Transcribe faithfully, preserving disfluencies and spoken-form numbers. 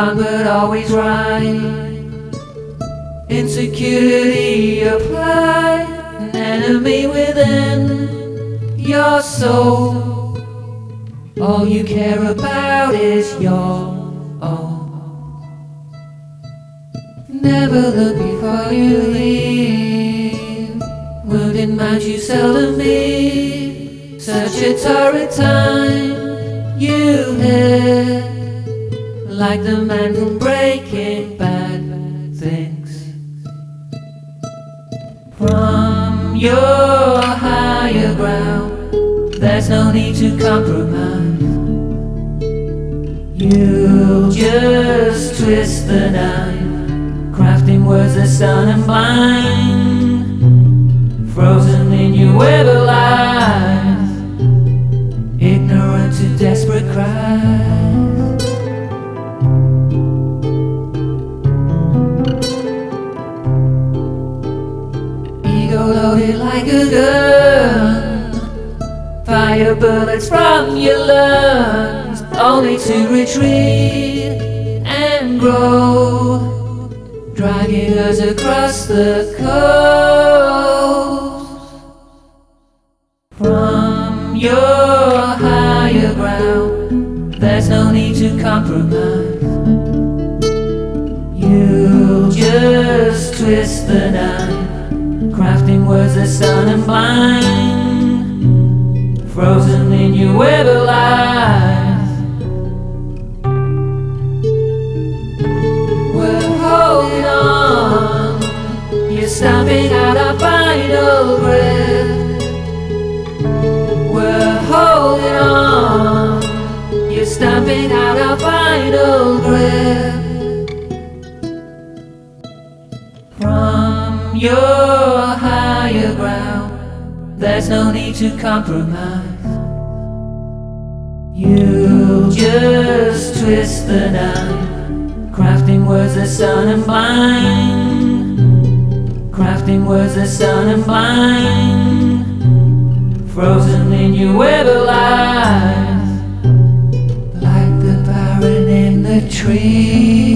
wrong but always right. Insecurity applied, an enemy within your soul. All you care about is your own. Never look before you leave. Wounded minds you seldom meet. Such a torrid time you live. Like the man from Breaking Bad thinks. From your higher ground, there's no need to compromise. You just twist the knife, crafting words that stun and blind, frozen in your web of lies, ignorant to desperate cries. Loaded like a gun, fire bullets from your lungs, only to retreat and grow, dragging us across the coast. From your higher ground, there's no need to compromise. You just twist the knife, crafting words that stun and blind, frozen in your web of lies. We're holding on, you're stomping out our final breath. We're holding on, you're stomping out our final breath. From your higher ground, there's no need to compromise. You just twist the knife, crafting words that stun and blind, crafting words that stun and blind, frozen in your web of lies, like the Baron in the Trees.